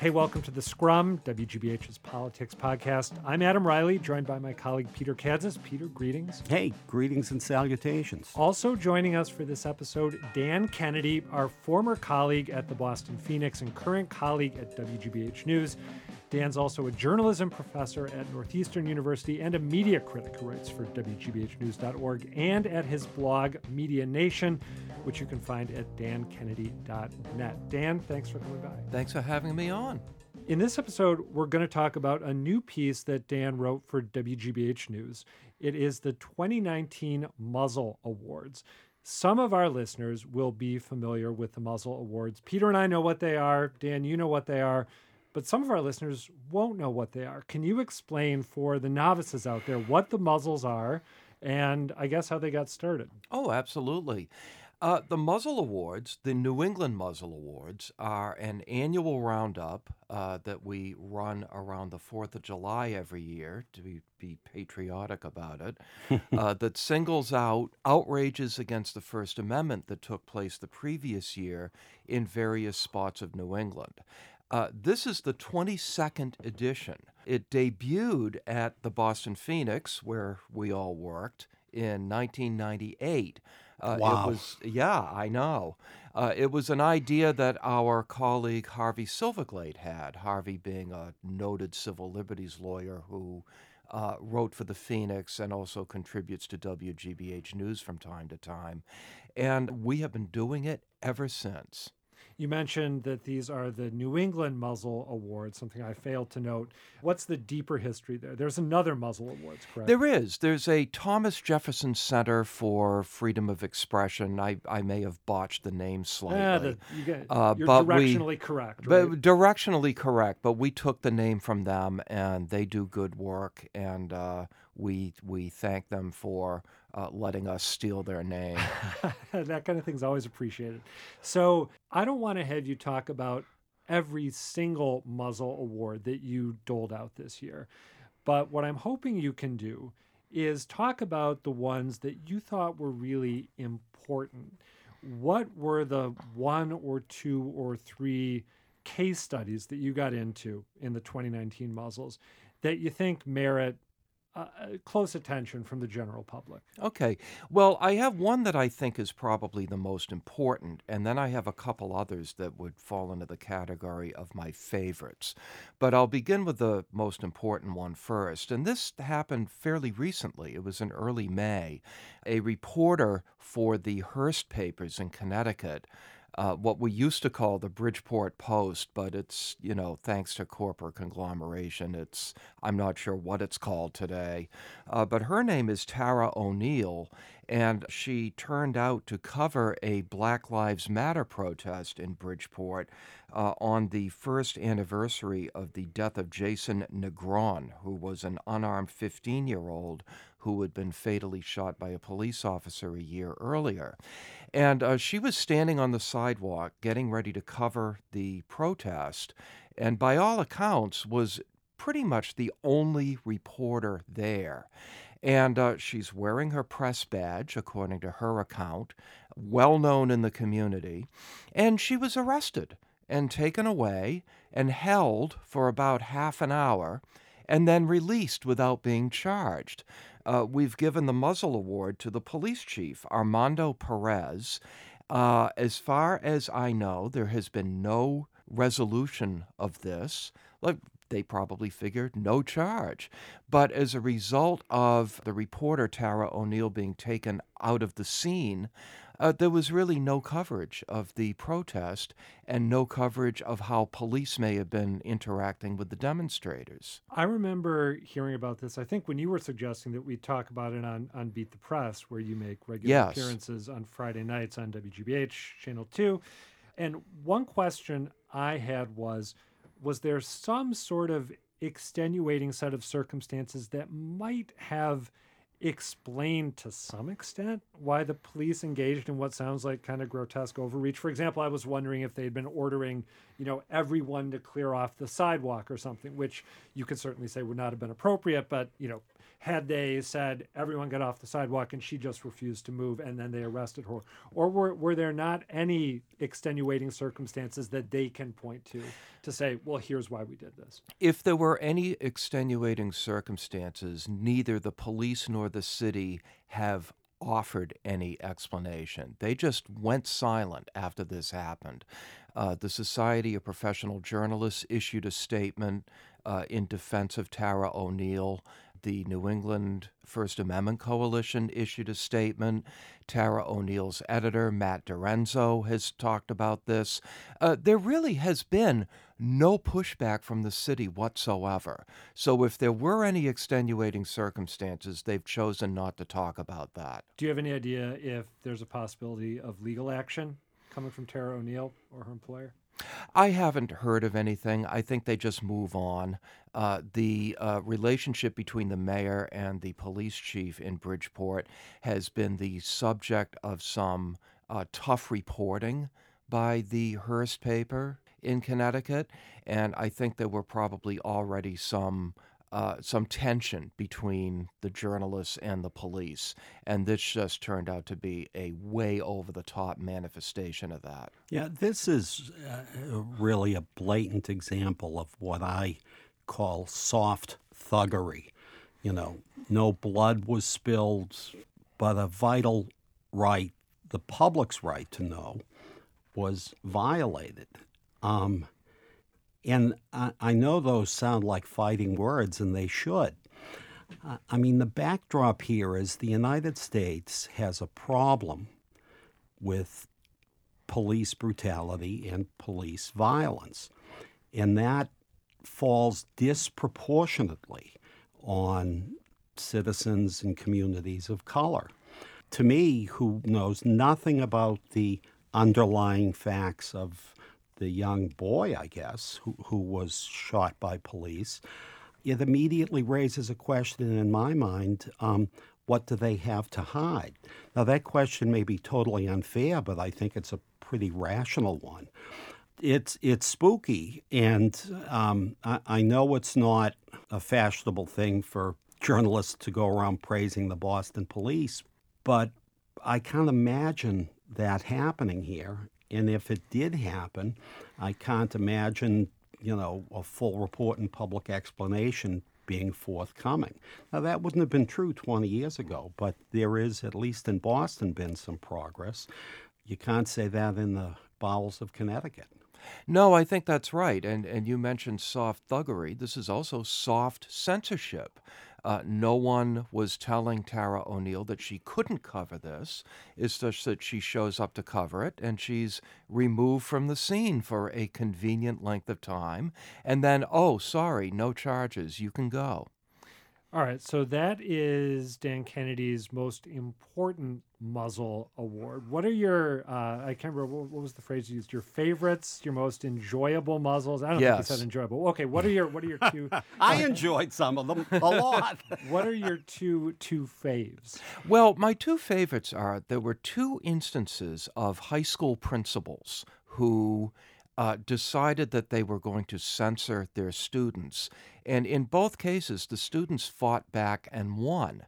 Hey, welcome to The Scrum, WGBH's politics podcast. I'm Adam Reilly, joined by my colleague Peter Kadzis. Peter, greetings. Hey, greetings and salutations. Also joining us for this episode, Dan Kennedy, our former colleague at the Boston Phoenix and current colleague at WGBH News. Dan's also a journalism professor at Northeastern University and a media critic who writes for WGBHnews.org and at his blog, Media Nation, which you can find at dankennedy.net. Dan, thanks for coming by. Thanks for having me on. In this episode, we're going to talk about a new piece that Dan wrote for WGBH News. It is the 2019 Muzzle Awards. Some of our listeners will be familiar with the Muzzle Awards. Peter and I know what they are. Dan, you know what they are. But some of our listeners won't know what they are. Can you explain for the novices out there what the muzzles are and, I guess, how they got started? Oh, absolutely. The Muzzle Awards, the New England Muzzle Awards, are an annual roundup that we run around the 4th of July every year, to be patriotic about it, that singles out outrages against the First Amendment that took place the previous year in various spots of New England. This is the 22nd edition. It debuted at the Boston Phoenix, where we all worked, in 1998. Wow. I know. It was an idea that our colleague Harvey Silverglate had, Harvey being a noted civil liberties lawyer who wrote for the Phoenix and also contributes to WGBH News from time to time. And we have been doing it ever since. You mentioned that these are the New England Muzzle Awards, something I failed to note. What's the deeper history there? There's another Muzzle Awards, correct? There is. There's a Thomas Jefferson Center for Freedom of Expression. I may have botched the name slightly. You're directionally correct, right? Directionally correct, but we took the name from them, and they do good work, and we thank them for letting us steal their name. That kind of thing's always appreciated. So I don't want to have you talk about every single Muzzle Award that you doled out this year. But what I'm hoping you can do is talk about the ones that you thought were really important. What were the one or two or three case studies that you got into in the 2019 muzzles that you think merit close attention from the general public? Okay. Well, I have one that I think is probably the most important, and then I have a couple others that would fall into the category of my favorites. But I'll begin with the most important one first. And this happened fairly recently. It was in early May. A reporter for the Hearst Papers in Connecticut, what we used to call the Bridgeport Post, but it's, thanks to corporate conglomeration, I'm not sure what it's called today. But her name is Tara O'Neill, and she turned out to cover a Black Lives Matter protest in Bridgeport on the first anniversary of the death of Jason Negron, who was an unarmed 15-year-old who had been fatally shot by a police officer a year earlier. And she was standing on the sidewalk getting ready to cover the protest, and by all accounts was pretty much the only reporter there. And she's wearing her press badge, according to her account, well known in the community, and she was arrested and taken away and held for about half an hour and then released without being charged. We've given the Muzzle Award to the police chief, Armando Perez. As far as I know, there has been no resolution of this. Look, they probably figured no charge. But as a result of the reporter, Tara O'Neill, being taken out of the scene, there was really no coverage of the protest and no coverage of how police may have been interacting with the demonstrators. I remember hearing about this, I think, when you were suggesting that we talk about it on Beat the Press, where you make regular appearances on Friday nights on WGBH Channel 2. And one question I had was there some sort of extenuating set of circumstances that might have explained to some extent why the police engaged in what sounds like kind of grotesque overreach? For example, I was wondering if they'd been ordering, everyone to clear off the sidewalk or something, which you could certainly say would not have been appropriate, but, had they said, everyone get off the sidewalk, and she just refused to move, and then they arrested her? Or were there not any extenuating circumstances that they can point to say, well, here's why we did this? If there were any extenuating circumstances, neither the police nor the city have offered any explanation. They just went silent after this happened. The Society of Professional Journalists issued a statement in defense of Tara O'Neill. The New England First Amendment Coalition issued a statement. Tara O'Neill's editor, Matt DiRenzo, has talked about this. There really has been no pushback from the city whatsoever. So if there were any extenuating circumstances, they've chosen not to talk about that. Do you have any idea if there's a possibility of legal action coming from Tara O'Neill or her employer? I haven't heard of anything. I think they just move on. The relationship between the mayor and the police chief in Bridgeport has been the subject of some tough reporting by the Hearst paper in Connecticut, and I think there were probably already some tension between the journalists and the police. And this just turned out to be a way over-the-top manifestation of that. Yeah, this is really a blatant example of what I call soft thuggery. You know, no blood was spilled, but a vital right, the public's right to know, was violated. And I know those sound like fighting words, and they should. I mean, the backdrop here is the United States has a problem with police brutality and police violence, and that falls disproportionately on citizens and communities of color. To me, who knows nothing about the underlying facts of the young boy, I guess, who was shot by police, it immediately raises a question in my mind, what do they have to hide? Now, that question may be totally unfair, but I think it's a pretty rational one. It's spooky, and I know it's not a fashionable thing for journalists to go around praising the Boston police, but I can't imagine that happening here. And if it did happen, I can't imagine, you know, a full report and public explanation being forthcoming. Now, that wouldn't have been true 20 years ago, but there is, at least in Boston, been some progress. You can't say that in the bowels of Connecticut. No, I think that's right. And you mentioned soft thuggery. This is also soft censorship. No one was telling Tara O'Neill that she couldn't cover this. It's such that she shows up to cover it, and she's removed from the scene for a convenient length of time. And then, oh, sorry, no charges. You can go. All right, so that is Dan Kennedy's most important muzzle award. What are your, I can't remember, what was the phrase you used? Your favorites, your most enjoyable muzzles? I don't think you said enjoyable. Okay, what are your two? I enjoyed some of them a lot. What are your two faves? Well, my two favorites are, there were two instances of high school principals who decided that they were going to censor their students. And in both cases, the students fought back and won.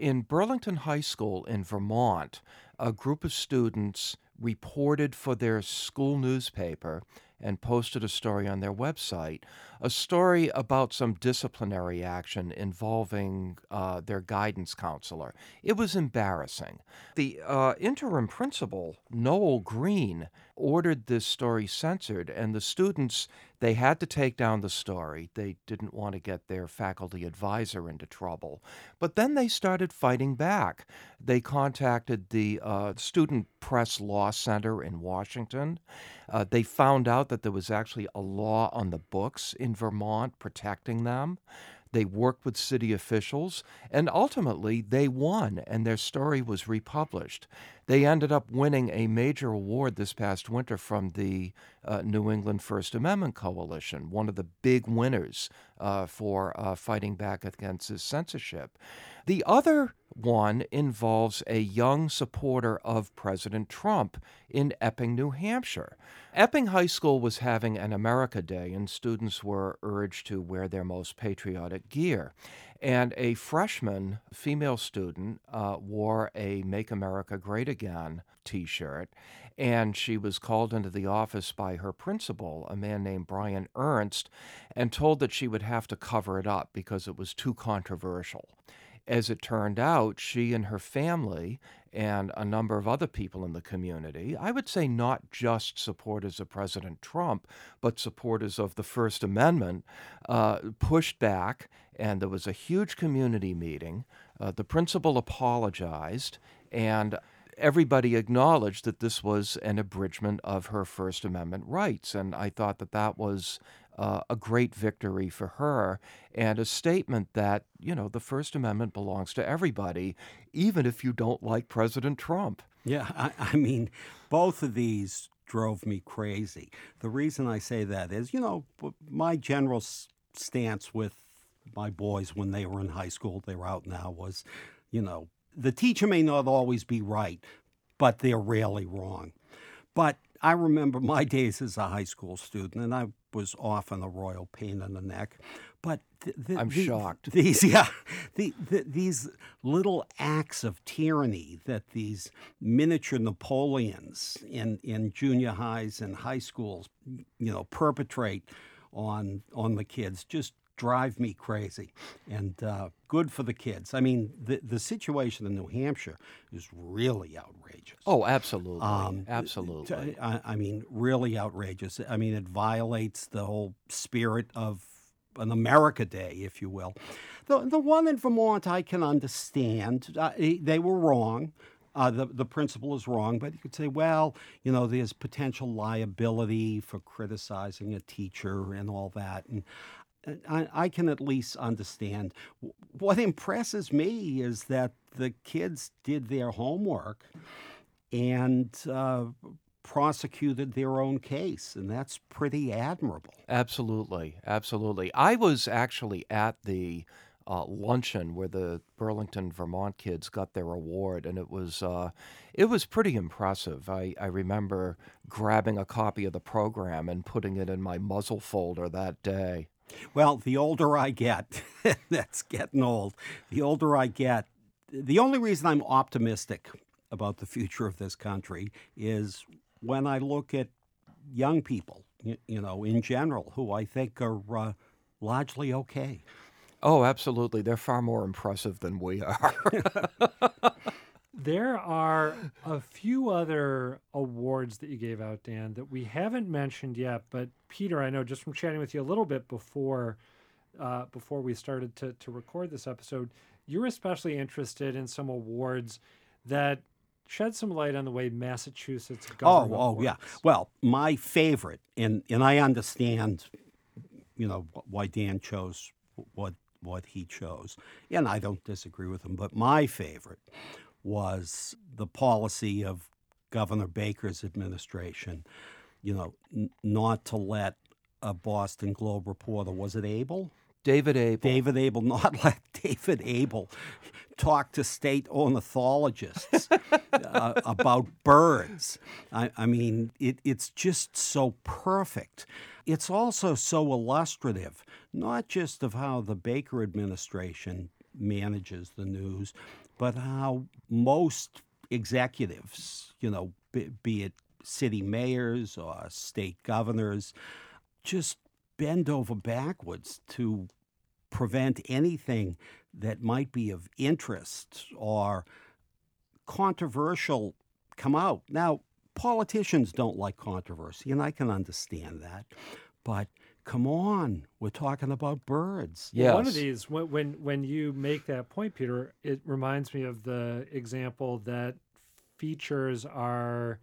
In Burlington High School in Vermont, a group of students reported for their school newspaper and posted a story on their website, a story about some disciplinary action involving their guidance counselor. It was embarrassing. The interim principal, Noel Green, ordered this story censored, and the students, they had to take down the story. They didn't want to get their faculty advisor into trouble. But then they started fighting back. They contacted the Student Press Law Center in Washington. They found out that there was actually a law on the books in Vermont protecting them. They worked with city officials, and ultimately they won, and their story was republished. They ended up winning a major award this past winter from the New England First Amendment Coalition, one of the big winners for fighting back against this censorship. The other one involves a young supporter of President Trump in Epping, New Hampshire. Epping High School was having an America Day, and students were urged to wear their most patriotic gear. And a freshman female student wore a Make America Great Again T-shirt, and she was called into the office by her principal, a man named Brian Ernst, and told that she would have to cover it up because it was too controversial. As it turned out, she and her family and a number of other people in the community, I would say not just supporters of President Trump, but supporters of the First Amendment, pushed back, and there was a huge community meeting. The principal apologized, and everybody acknowledged that this was an abridgment of her First Amendment rights, and I thought that that was a great victory for her, and a statement that, you know, the First Amendment belongs to everybody, even if you don't like President Trump. Yeah, I mean, both of these drove me crazy. The reason I say that is, you know, my general stance with my boys when they were in high school, they were out now, was, you know, the teacher may not always be right, but they're rarely wrong. But I remember my days as a high school student, and I was often a royal pain in the neck. But I'm shocked. These little acts of tyranny that these miniature Napoleons in junior highs and high schools, you know, perpetrate on the kids just drive me crazy. And good for the kids. I mean, the situation in New Hampshire is really outrageous. Oh, absolutely. Absolutely. I mean, really outrageous. I mean, it violates the whole spirit of an America Day, if you will. The one in Vermont I can understand. They were wrong. The principle is wrong, but you could say, well, you know, there's potential liability for criticizing a teacher and all that. And I can at least understand. What impresses me is that the kids did their homework and prosecuted their own case, and that's pretty admirable. Absolutely, absolutely. I was actually at the luncheon where the Burlington, Vermont kids got their award, and it was pretty impressive. I remember grabbing a copy of the program and putting it in my muzzle folder that day. Well, the older I get, that's getting old, the older I get, the only reason I'm optimistic about the future of this country is when I look at young people, you know, in general, who I think are largely okay. Oh, absolutely. They're far more impressive than we are. There are a few other awards that you gave out, Dan, that we haven't mentioned yet. But Peter, I know just from chatting with you a little bit before we started to record this episode, you're especially interested in some awards that shed some light on the way Massachusetts government works. Yeah. Well, my favorite, and I understand, you know, why Dan chose what he chose, and I don't disagree with him, but my favorite was the policy of Governor Baker's administration, you know, not to let a Boston Globe reporter, was it Abel? David Abel, not let David Abel talk to state ornithologists about birds. I mean, it's just so perfect. It's also so illustrative, not just of how the Baker administration manages the news, but how most executives, you know, be it city mayors or state governors, just bend over backwards to prevent anything that might be of interest or controversial come out. Now, politicians don't like controversy, and I can understand that, but come on, we're talking about birds. Yes. One of these, when you make that point, Peter, it reminds me of the example that features our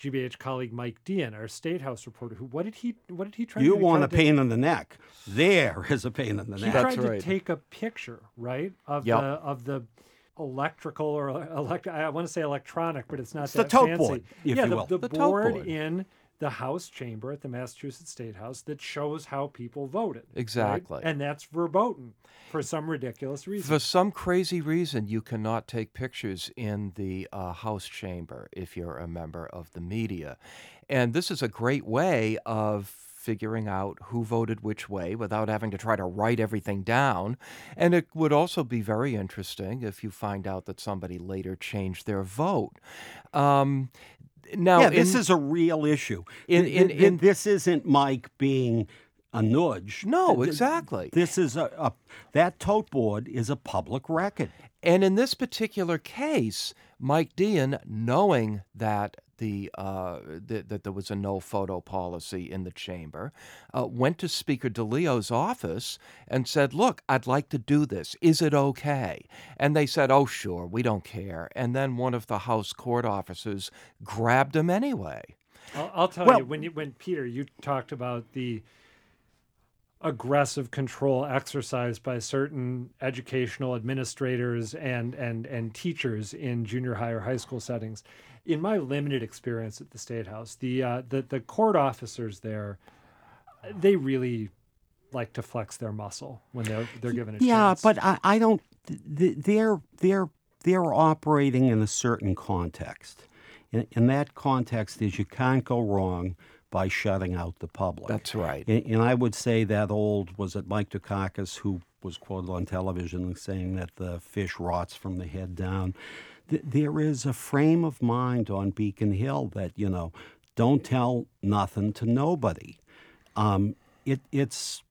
GBH colleague Mike Dean, our State House reporter. What did he try to do? You want a pain in the neck. There is a pain in the neck. He tried to take a picture, right, of the electrical or I want to say electronic, but it's not that fancy. It's the tote board, if you will. The board in the House chamber at the Massachusetts State House that shows how people voted. Exactly. Right? And that's verboten for some ridiculous reason. For some crazy reason, you cannot take pictures in the House chamber if you're a member of the media. And this is a great way of figuring out who voted which way without having to try to write everything down. And it would also be very interesting if you find out that somebody later changed their vote. Now, this is a real issue. This isn't Mike being a nudge. No, exactly. This is that tote board is a public record. And in this particular case, Mike Dean, knowing that that there was a no photo policy in the chamber, went to Speaker DeLeo's office and said, look, I'd like to do this. Is it okay? And they said, oh, sure, we don't care. And then one of the House court officers grabbed him anyway. I'll tell you, when Peter, you talked about the aggressive control exercised by certain educational administrators and teachers in junior high or high school settings. In my limited experience at the State House, the court officers there, they really like to flex their muscle when they're given a chance. Yeah, but I don't. They're operating in a certain context, and that context is you can't go wrong by shutting out the public. That's right. And I would say that Mike Dukakis, who was quoted on television saying that the fish rots from the head down. There is a frame of mind on Beacon Hill that, don't tell nothing to nobody. It's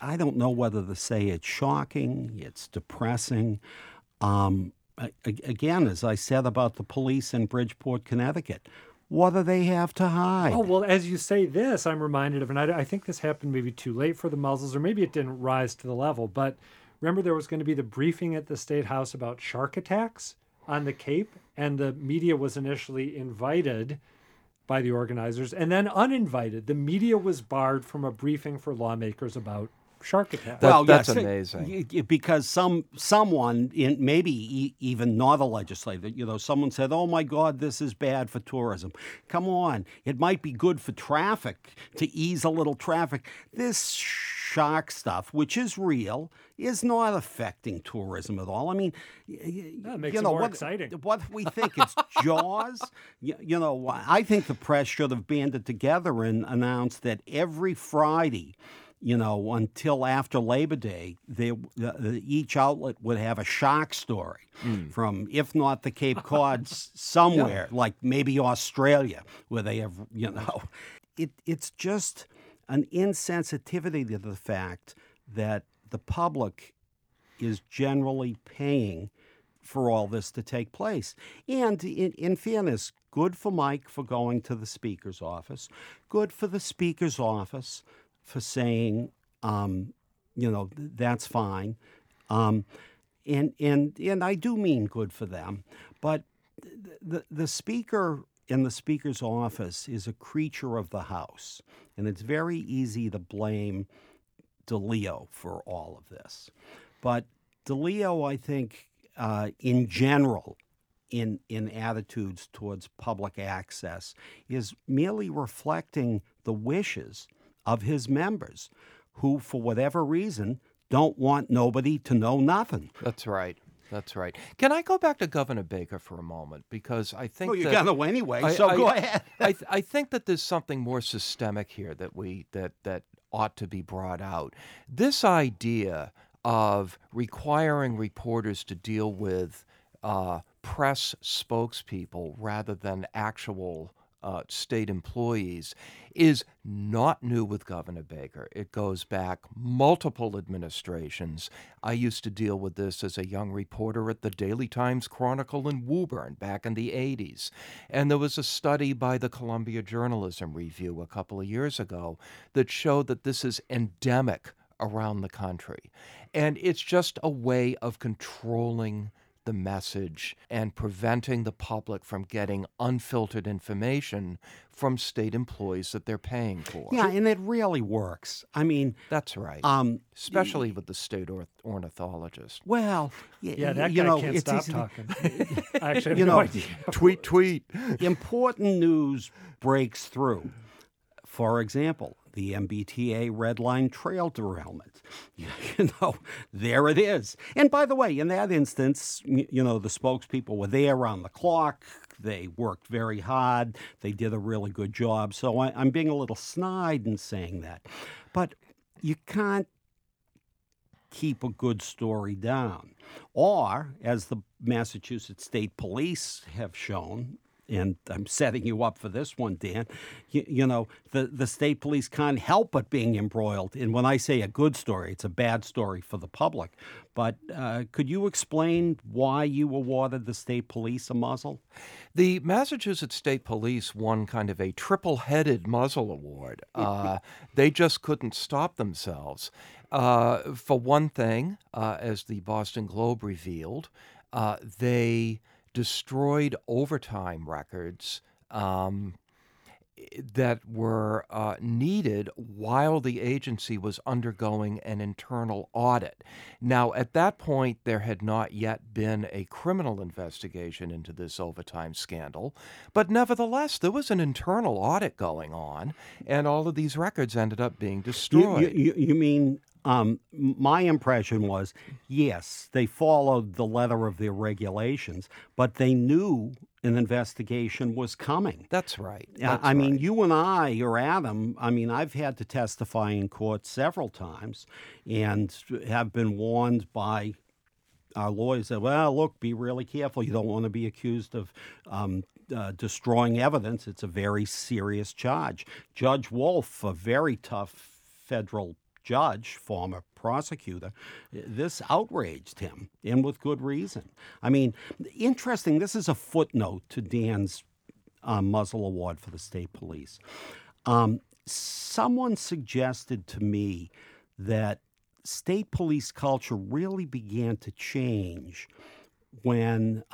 I don't know whether to say it's shocking, it's depressing. Again, as I said about the police in Bridgeport, Connecticut, what do they have to hide? Oh, well, as you say this, I'm reminded of, and I think this happened maybe too late for the muzzles, or maybe it didn't rise to the level, but remember there was going to be the briefing at the State House about shark attacks on the Cape, and the media was initially invited by the organizers, and then uninvited. The media was barred from a briefing for lawmakers about shark attack. That's amazing. Because someone, maybe even not a legislator, someone said, oh my God, this is bad for tourism. Come on, it might be good for traffic, to ease a little traffic. This shark stuff, which is real, is not affecting tourism at all. I mean, that makes it more exciting. What we think, it's Jaws. I think the press should have banded together and announced that every Friday, until after Labor Day, each outlet would have a shark story from, if not the Cape Cod, somewhere, like maybe Australia, where they have, It's just an insensitivity to the fact that the public is generally paying for all this to take place. And in fairness, good for Mike for going to the Speaker's office, good for the Speaker's office for saying, that's fine. And I do mean good for them. But the Speaker and the Speaker's office is a creature of the House. And it's very easy to blame DeLeo for all of this. But DeLeo, I think, in general, in attitudes towards public access, is merely reflecting the wishes of his members who, for whatever reason, don't want nobody to know nothing. That's right. Can I go back to Governor Baker for a moment? Because I think you're going to anyway, so go ahead. I think that there's something more systemic here that ought to be brought out. This idea of requiring reporters to deal with press spokespeople rather than actual state employees is not new with Governor Baker. It goes back multiple administrations. I used to deal with this as a young reporter at the Daily Times Chronicle in Woburn back in the 80s. And there was a study by the Columbia Journalism Review a couple of years ago that showed that this is endemic around the country. And it's just a way of controlling the message and preventing the public from getting unfiltered information from state employees that they're paying for. Yeah, and it really works. I mean, that's right. Especially with the state ornithologist. Well, that guy can't stop talking. I actually have no idea. Tweet. Important news breaks through. For example, the MBTA Red Line Trail derailment. There it is. And by the way, in that instance, the spokespeople were there on the clock. They worked very hard. They did a really good job. So I'm being a little snide in saying that. But you can't keep a good story down. Or, as the Massachusetts State Police have shown, and I'm setting you up for this one, Dan, you know, the state police can't help but being embroiled. And when I say a good story, it's a bad story for the public. But could you explain why you awarded the state police a muzzle? The Massachusetts State Police won kind of a triple-headed muzzle award. They just couldn't stop themselves. For one thing, as the Boston Globe revealed, they destroyed overtime records that were needed while the agency was undergoing an internal audit. Now, at that point, there had not yet been a criminal investigation into this overtime scandal, but nevertheless, there was an internal audit going on, and all of these records ended up being destroyed. You mean... my impression was, yes, they followed the letter of their regulations, but they knew an investigation was coming. That's right. I mean, you and I, or Adam, I mean, I've had to testify in court several times and have been warned by our lawyers that, well, look, be really careful. You don't want to be accused of destroying evidence. It's a very serious charge. Judge Wolf, a very tough federal judge, former prosecutor, this outraged him, and with good reason. I mean, interesting, this is a footnote to Dan's muzzle award for the state police. Someone suggested to me that state police culture really began to change when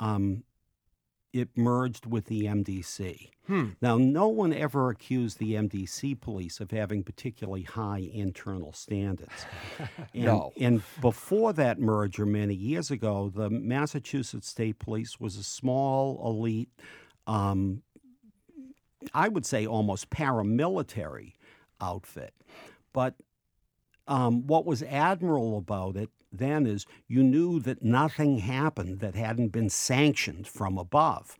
it merged with the MDC. Now, no one ever accused the MDC police of having particularly high internal standards. No. And before that merger many years ago, the Massachusetts State Police was a small, elite, I would say almost paramilitary outfit. But what was admirable about it then is you knew that nothing happened that hadn't been sanctioned from above.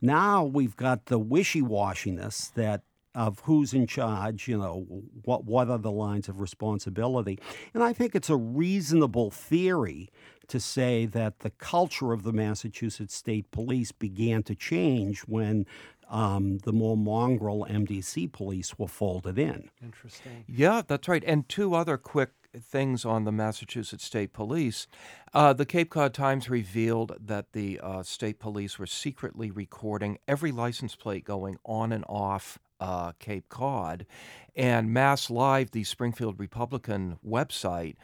Now we've got the wishy-washiness that of who's in charge, you know, what are the lines of responsibility. And I think it's a reasonable theory to say that the culture of the Massachusetts State Police began to change when the more mongrel MDC police were folded in. Interesting. Yeah, that's right. And two other quick things on the Massachusetts State Police. The Cape Cod Times revealed that the state police were secretly recording every license plate going on and off Cape Cod. And Mass Live, the Springfield Republican website,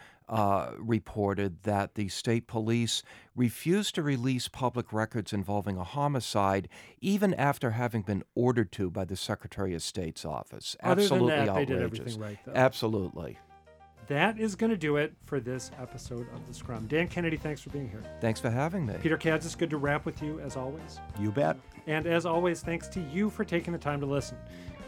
reported that the state police refused to release public records involving a homicide, even after having been ordered to by the Secretary of State's office. Absolutely outrageous. Other than that, they did everything right, though. Absolutely. That is going to do it for this episode of The Scrum. Dan Kennedy, thanks for being here. Thanks for having me. Peter Kadzis, good to wrap with you, as always. You bet. And as always, thanks to you for taking the time to listen.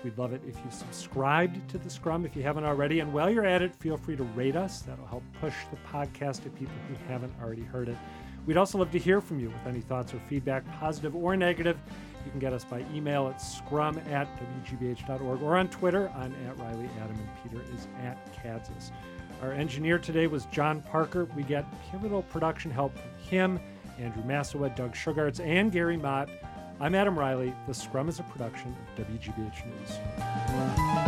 We'd love it if you subscribed to The Scrum if you haven't already. And while you're at it, feel free to rate us. That'll help push the podcast to people who haven't already heard it. We'd also love to hear from you with any thoughts or feedback, positive or negative. You can get us by email at scrum@wgbh.org or on Twitter. I'm @Reilly, Adam, and Peter is @Kadzis. Our engineer today was John Parker. We get pivotal production help from him, Andrew Massawa, Doug Sugarts, and Gary Mott. I'm Adam Reilly. The Scrum is a production of WGBH News.